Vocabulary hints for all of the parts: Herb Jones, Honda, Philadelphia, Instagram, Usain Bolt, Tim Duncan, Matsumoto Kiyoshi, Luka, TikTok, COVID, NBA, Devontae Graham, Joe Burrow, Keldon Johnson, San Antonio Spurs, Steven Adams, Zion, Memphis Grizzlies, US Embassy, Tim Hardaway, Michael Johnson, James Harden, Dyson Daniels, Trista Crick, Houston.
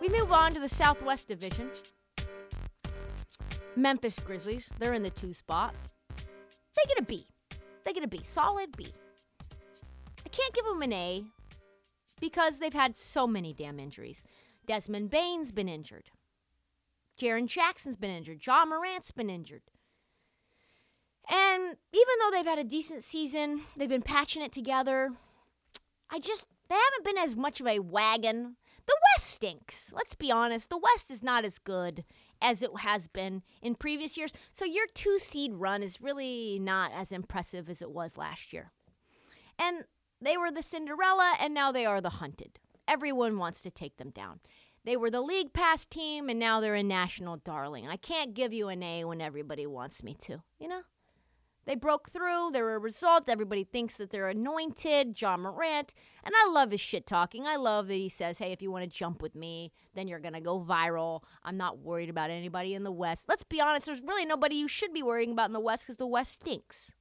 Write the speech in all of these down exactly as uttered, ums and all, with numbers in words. We move on to the Southwest Division. Memphis Grizzlies, they're in the two spot. They get a B. They get a B. Solid B. I can't give them an A because they've had so many damn injuries. Desmond Bain's been injured. Jaren Jackson's been injured. John Morant's been injured. And even though they've had a decent season, they've been patching it together, I just, they haven't been as much of a wagon. The West stinks. Let's be honest. The West is not as good as it has been in previous years. So your two-seed run is really not as impressive as it was last year. And they were the Cinderella, and now they are the hunted. Everyone wants to take them down. They were the league pass team, and now they're a national darling. I can't give you an A when everybody wants me to, you know? They broke through. They're a result. Everybody thinks that they're anointed. John Morant. And I love his shit talking. I love that he says, hey, if you want to jump with me, then you're going to go viral. I'm not worried about anybody in the West. Let's be honest. There's really nobody you should be worrying about in the West because the West stinks.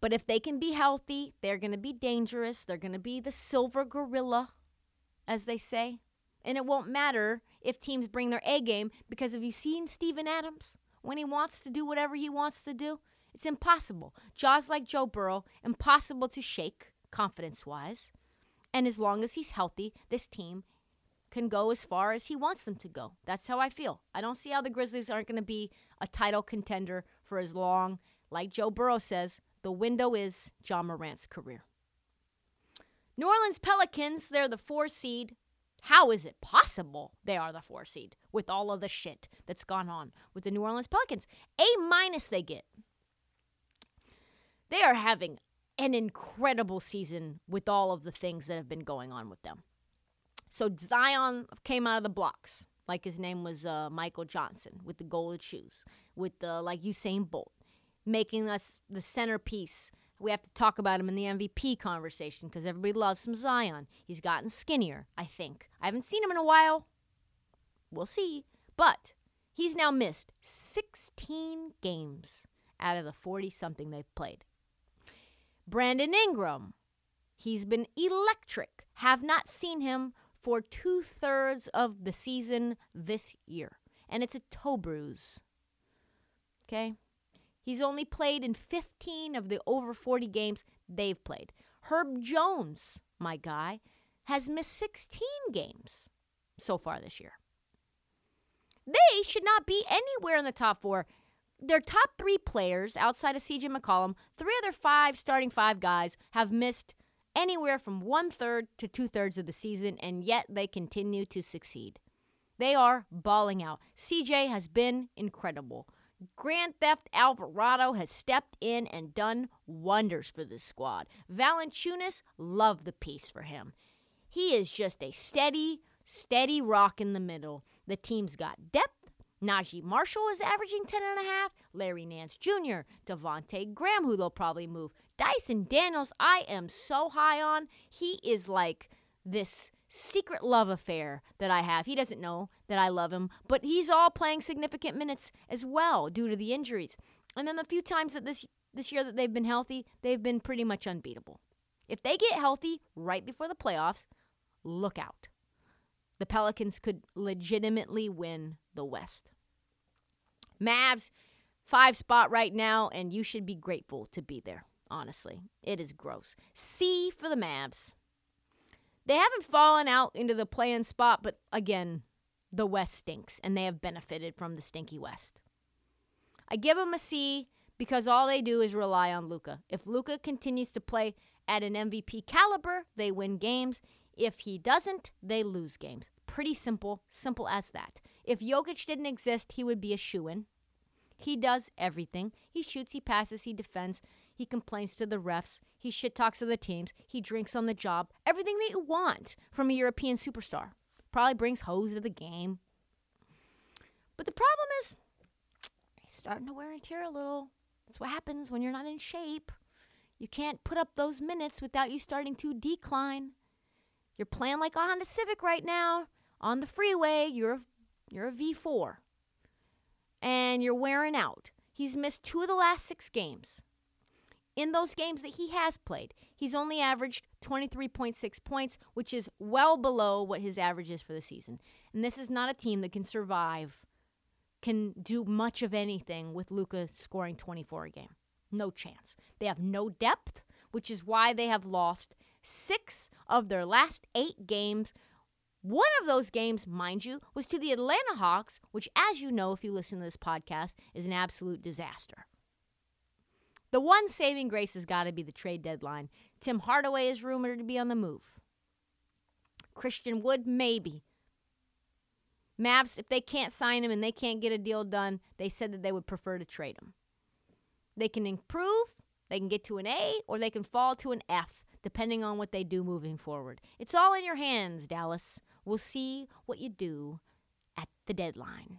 But if they can be healthy, they're going to be dangerous. They're going to be the silver gorilla, as they say. And it won't matter if teams bring their A game because have you seen Steven Adams? When he wants to do whatever he wants to do, it's impossible. Jaws like Joe Burrow, impossible to shake, confidence-wise. And as long as he's healthy, this team can go as far as he wants them to go. That's how I feel. I don't see how the Grizzlies aren't going to be a title contender for as long. Like Joe Burrow says, the window is John Morant's career. New Orleans Pelicans, they're the four seed. How is it possible they are the four seed with all of the shit that's gone on with the New Orleans Pelicans? A minus they get. They are having an incredible season with all of the things that have been going on with them. So Zion came out of the blocks, like his name was uh, Michael Johnson, with the gold shoes, with the, like Usain Bolt, making us the centerpiece. We have to talk about him in the M V P conversation because everybody loves him, Zion. He's gotten skinnier, I think. I haven't seen him in a while. We'll see. But he's now missed sixteen games out of the forty-something they've played. Brandon Ingram, he's been electric. Have not seen him for two-thirds of the season this year. And it's a toe bruise. Okay? He's only played in fifteen of the over forty games they've played. Herb Jones, my guy, has missed sixteen games so far this year. They should not be anywhere in the top four. Their top three players, outside of C J McCollum, three of their five starting five guys have missed anywhere from one-third to two-thirds of the season, and yet they continue to succeed. They are balling out. C J has been incredible. Grand Theft Alvarado has stepped in and done wonders for this squad. Valanciunas, love the piece for him. He is just a steady, steady rock in the middle. The team's got depth. Najee Marshall is averaging ten and a half. Larry Nance Junior, Devontae Graham, who they'll probably move. Dyson Daniels, I am so high on. He is like this secret love affair that I have. He doesn't know that I love him, but he's all playing significant minutes as well due to the injuries. And then the few times that this this year that they've been healthy, they've been pretty much unbeatable. If they get healthy right before the playoffs, look out. The Pelicans could legitimately win the West. Mavs, five spot right now, and you should be grateful to be there, honestly. It is gross. C for the Mavs. They haven't fallen out into the play-in spot, but again, the West stinks, and they have benefited from the stinky West. I give them a C because all they do is rely on Luka. If Luka continues to play at an M V P caliber, they win games. If he doesn't, they lose games. Pretty simple, simple as that. If Jokic didn't exist, he would be a shoo-in. He does everything. He shoots, he passes, he defends, he complains to the refs, he shit-talks other teams, he drinks on the job. Everything that you want from a European superstar. Probably brings hoes to the game. But the problem is, he's starting to wear and tear a little. That's what happens when you're not in shape. You can't put up those minutes without you starting to decline. You're playing like a Honda Civic right now. On the freeway, you're you're a V four. And you're wearing out. He's missed two of the last six games. In those games that he has played, he's only averaged twenty-three point six points, which is well below what his average is for the season. And this is not a team that can survive, can do much of anything with Luka scoring twenty-four a game. No chance. They have no depth, which is why they have lost six of their last eight games. One of those games, mind you, was to the Atlanta Hawks, which, as you know, if you listen to this podcast, is an absolute disaster. The one saving grace has got to be the trade deadline. Tim Hardaway is rumored to be on the move. Christian Wood, maybe. Mavs, if they can't sign him and they can't get a deal done, they said that they would prefer to trade him. They can improve, they can get to an A, or they can fall to an F, depending on what they do moving forward. It's all in your hands, Dallas. We'll see what you do at the deadline.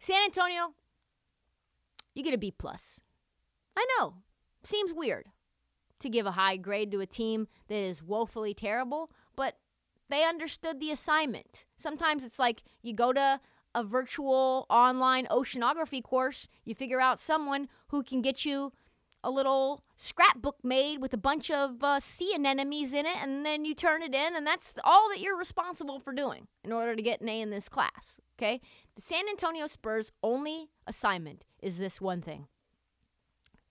San Antonio, you get a B plus. I know, seems weird to give a high grade to a team that is woefully terrible, but they understood the assignment. Sometimes it's like you go to a virtual online oceanography course, you figure out someone who can get you a little scrapbook made with a bunch of uh, sea anemones in it, and then you turn it in, and that's all that you're responsible for doing in order to get an A in this class. Okay, the San Antonio Spurs' only assignment is this one thing.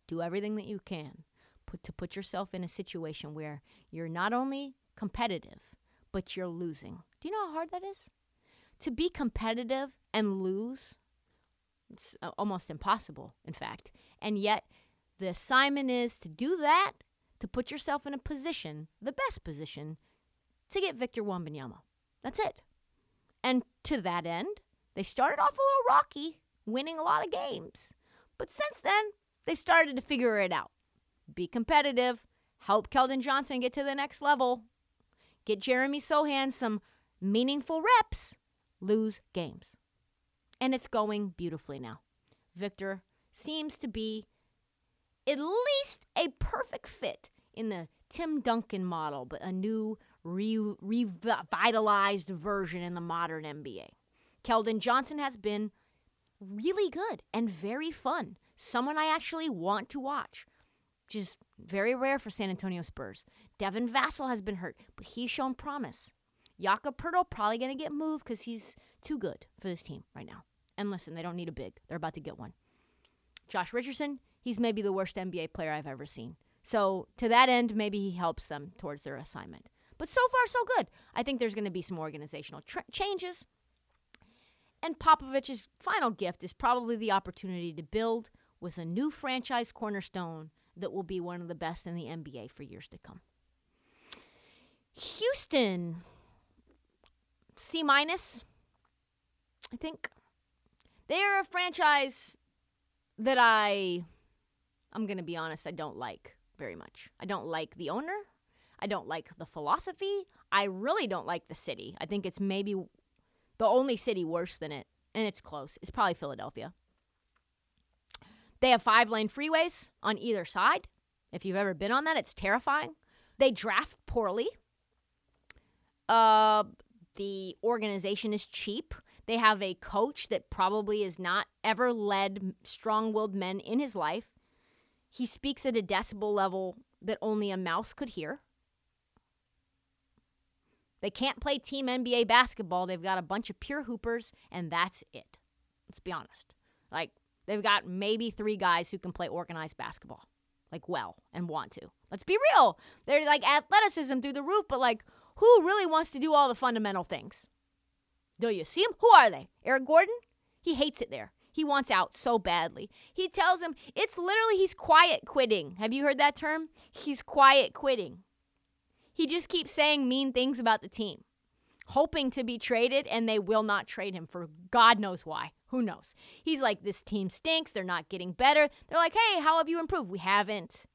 Do everything that you can put, to put yourself in a situation where you're not only competitive, but you're losing. Do you know how hard that is? To be competitive and lose, it's almost impossible, in fact. And yet, the assignment is to do that, to put yourself in a position, the best position, to get Victor Wembanyama. That's it. And to that end, they started off a little rocky, winning a lot of games. But since then, they started to figure it out. Be competitive. Help Keldon Johnson get to the next level. Get Jeremy Sohan some meaningful reps. Lose games. And it's going beautifully now. Victor seems to be at least a perfect fit in the Tim Duncan model, but a new Re- revitalized version in the modern N B A. Keldon Johnson has been really good and very fun. Someone I actually want to watch, which is very rare for San Antonio Spurs. Devin Vassell has been hurt, but he's shown promise. Jakob Poeltl probably going to get moved because he's too good for this team right now. And listen, they don't need a big. They're about to get one. Josh Richardson, he's maybe the worst N B A player I've ever seen. So to that end, maybe he helps them towards their assignment. But so far, so good. I think there's going to be some organizational tra- changes. And Popovich's final gift is probably the opportunity to build with a new franchise cornerstone that will be one of the best in the N B A for years to come. Houston, C minus, I think. They are a franchise that I, I'm going to be honest, I don't like very much. I don't like the owner. I don't like the philosophy. I really don't like the city. I think it's maybe the only city worse than it, and it's close. It's probably Philadelphia. They have five-lane freeways on either side. If you've ever been on that, it's terrifying. They draft poorly. Uh, the organization is cheap. They have a coach that probably has not ever led strong-willed men in his life. He speaks at a decibel level that only a mouse could hear. They can't play team N B A basketball. They've got a bunch of pure hoopers, and that's it. Let's be honest. Like, they've got maybe three guys who can play organized basketball, like, well, and want to. Let's be real. They're, like, athleticism through the roof, but, like, who really wants to do all the fundamental things? Do you see them? Who are they? Eric Gordon? He hates it there. He wants out so badly. He tells him, it's literally, he's quiet quitting. Have you heard that term? He's quiet quitting. He just keeps saying mean things about the team, hoping to be traded, and they will not trade him for God knows why. Who knows? He's like, this team stinks. They're not getting better. They're like, hey, how have you improved? We haven't.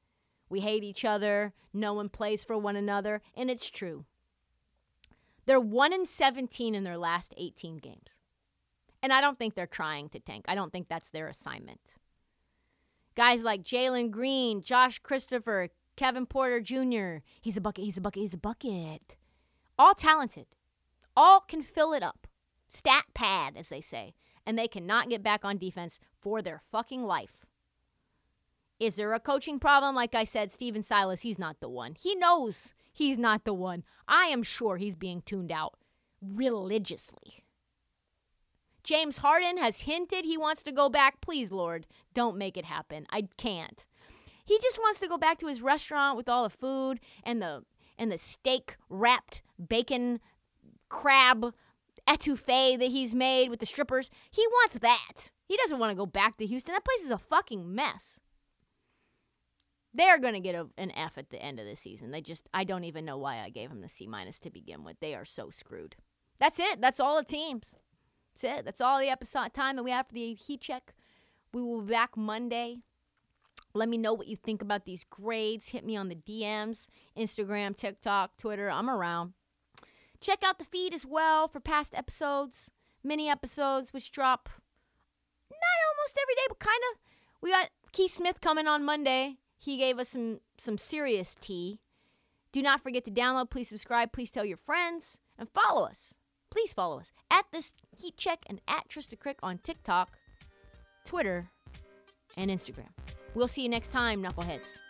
We hate each other. No one plays for one another. And it's true. They're one and seventeen in their last eighteen games. And I don't think they're trying to tank. I don't think that's their assignment. Guys like Jalen Green, Josh Christopher, Kevin Porter Junior, he's a bucket, he's a bucket, he's a bucket. All talented. All can fill it up. Stat pad, as they say. And they cannot get back on defense for their fucking life. Is there a coaching problem? Like I said, Steven Silas, he's not the one. He knows he's not the one. I am sure he's being tuned out religiously. James Harden has hinted he wants to go back. Please, Lord, don't make it happen. I can't. He just wants to go back to his restaurant with all the food and the and the steak-wrapped bacon crab etouffee that he's made with the strippers. He wants that. He doesn't want to go back to Houston. That place is a fucking mess. They're going to get a, an F at the end of the season. They just, I don't even know why I gave them the C minus to begin with. They are so screwed. That's it. That's all the teams. That's it. That's all the episode time that we have for the heat check. We will be back Monday. Let me know what you think about these grades. Hit me on the D Ms, Instagram, TikTok, Twitter. I'm around. Check out the feed as well for past episodes, mini episodes, which drop not almost every day, but kind of. We got Keith Smith coming on Monday. He gave us some, some serious tea. Do not forget to download. Please subscribe. Please tell your friends. And follow us. Please follow us. At This Heat Check and at Trista Crick on TikTok, Twitter, and Instagram. We'll see you next time, knuckleheads.